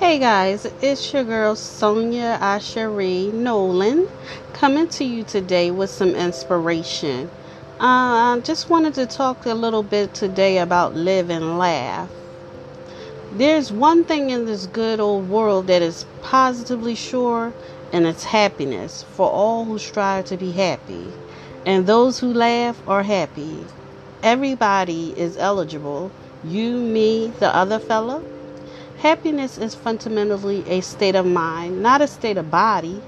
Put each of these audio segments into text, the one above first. Hey guys, it's your girl Sonia Asheri Nolan coming to you today with some inspiration. I just wanted to talk a little bit today about live and laugh. There's one thing in this good old world that is positively sure, and it's happiness for all who strive to be happy. And those who laugh are happy. Everybody is eligible. You, me, the other fella. Happiness is fundamentally a state of mind, not a state of body,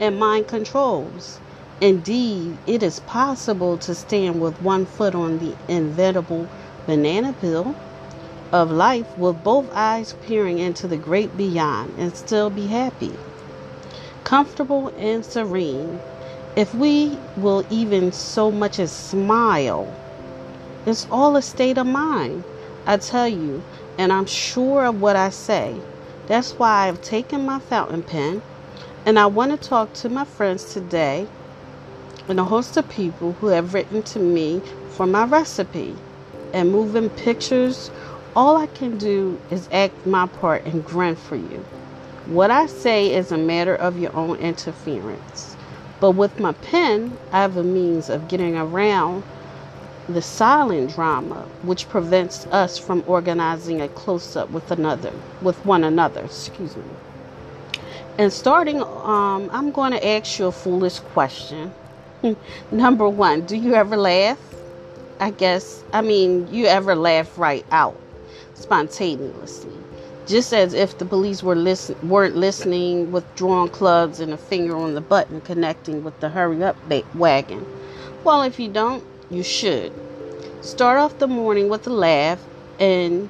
and mind controls. Indeed, it is possible to stand with one foot on the inevitable banana peel of life with both eyes peering into the great beyond and still be happy, comfortable, and serene. If we will even so much as smile, it's all a state of mind, I tell you. And I'm sure of what I say. That's why I've taken my fountain pen, and I want to talk to my friends today and a host of people who have written to me for my recipe and moving pictures. All I can do is act my part and grin for you. What I say is a matter of your own interference. But with my pen, I have a means of getting around the silent drama which prevents us from organizing a close-up with one another. And starting, I'm going to ask you a foolish question. Number one, do you ever laugh? You ever laugh right out, spontaneously, just as if the police weren't listening, with drawn clubs and a finger on the button connecting with the hurry-up wagon. Well, if you don't, you should start off the morning with a laugh, and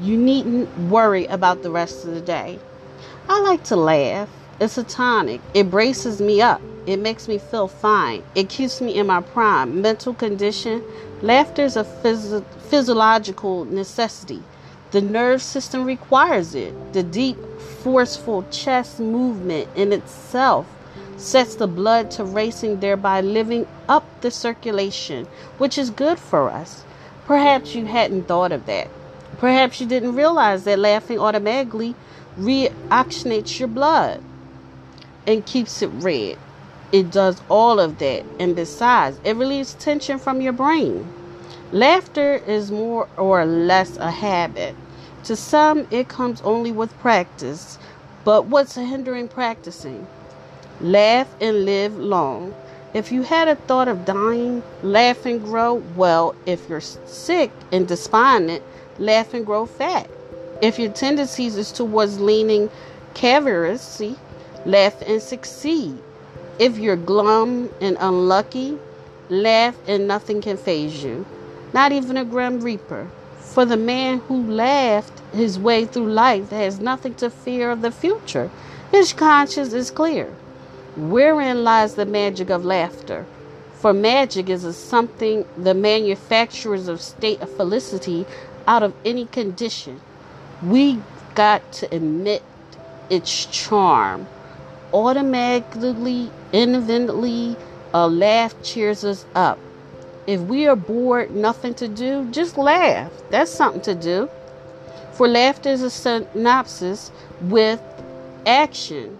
you needn't worry about the rest of the day. I like to laugh. It's a tonic. It braces me up. It makes me feel fine. It keeps me in my prime mental condition. Laughter is a physiological necessity. The nerve system requires it. The deep, forceful chest movement in itself sets the blood to racing, thereby living up the circulation, which is good for us. Perhaps you hadn't thought of that. Perhaps you didn't realize that laughing automatically reoxygenates your blood and keeps it red. It does all of that, and besides, it relieves tension from your brain. Laughter is more or less a habit. To some, it comes only with practice. But what's hindering practicing? Laugh and live long. If you had a thought of dying, laugh and grow well. If you're sick and despondent, laugh and grow fat. If your tendencies is towards leaning cavernously, laugh and succeed. If you're glum and unlucky, laugh and nothing can faze you, not even a grim reaper. For the man who laughed his way through life has nothing to fear of the future. His conscience is clear. Wherein lies the magic of laughter. For magic is something the manufacturers of state of felicity out of any condition. We got to admit its charm. Automatically, inevitably, a laugh cheers us up. If we are bored, nothing to do, just laugh. That's something to do. For laughter is a synopsis with action.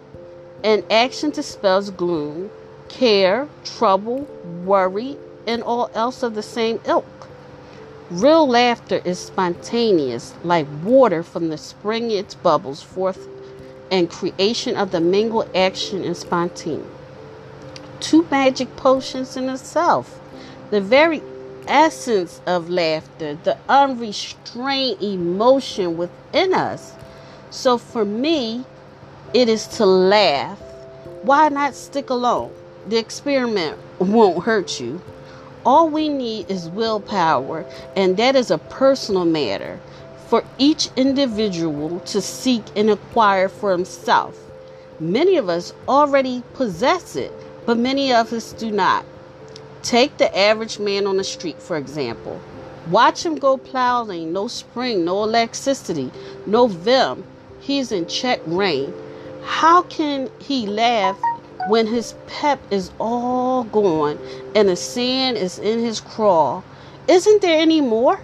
And action dispels gloom, care, trouble, worry, and all else of the same ilk. Real laughter is spontaneous, like water from the spring its bubbles forth, and creation of the mingled action and spontaneity. Two magic potions in itself. The very essence of laughter, the unrestrained emotion within us. So for me, it is to laugh. Why not stick alone? The experiment won't hurt you. All we need is willpower, and that is a personal matter for each individual to seek and acquire for himself. Many of us already possess it, but many of us do not. Take the average man on the street, for example. Watch him go plowing. No spring, no electricity, no vim. He's in check rein. How can he laugh when his pep is all gone and the sand is in his craw? Isn't there any more?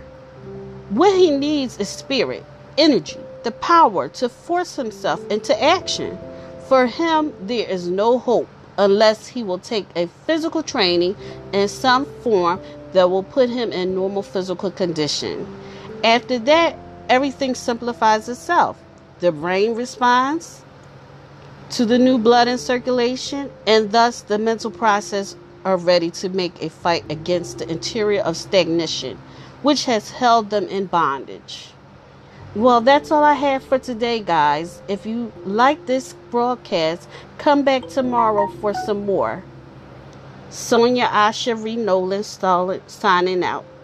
What he needs is spirit, energy, the power to force himself into action. For him, there is no hope unless he will take a physical training in some form that will put him in normal physical condition. After that, everything simplifies itself. The brain responds to the new blood in circulation, and thus the mental process are ready to make a fight against the interior of stagnation, which has held them in bondage. Well, that's all I have for today, guys. If you like this broadcast, come back tomorrow for some more. Sonia Asheri Nolan signing out.